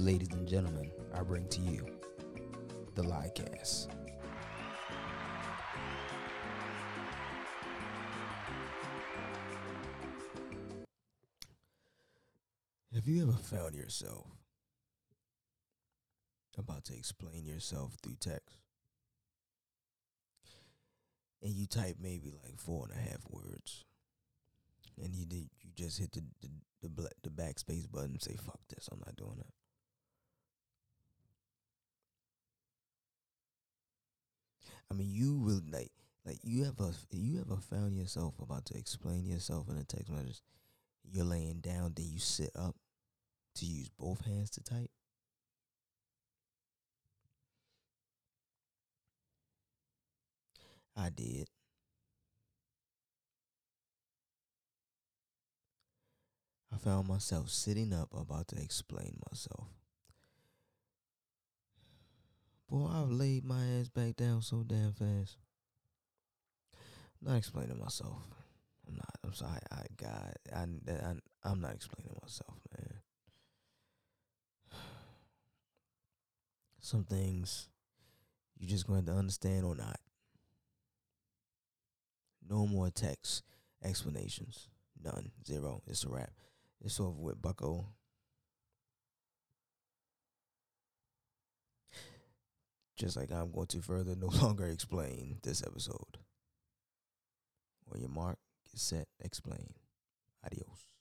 Ladies and gentlemen, I bring to you the Liecast. Have you ever found yourself about to explain yourself through text? And you type maybe like 4.5 words. And you just hit the backspace button and say, fuck this, I'm not doing that. I mean, you really, like you ever found yourself about to explain yourself in a text message? You're laying down, then you sit up to use both hands to type? I did. I found myself sitting up about to explain myself. Boy, I've laid my ass back down so damn fast. I'm not explaining myself. I'm not. I'm sorry. I'm not explaining myself, man. Some things you're just going to have to understand or not. No more text explanations. None. Zero. It's a wrap. It's over with, bucko. Just like I'm going to further no longer explain this episode. On your mark, get set, explain. Adios.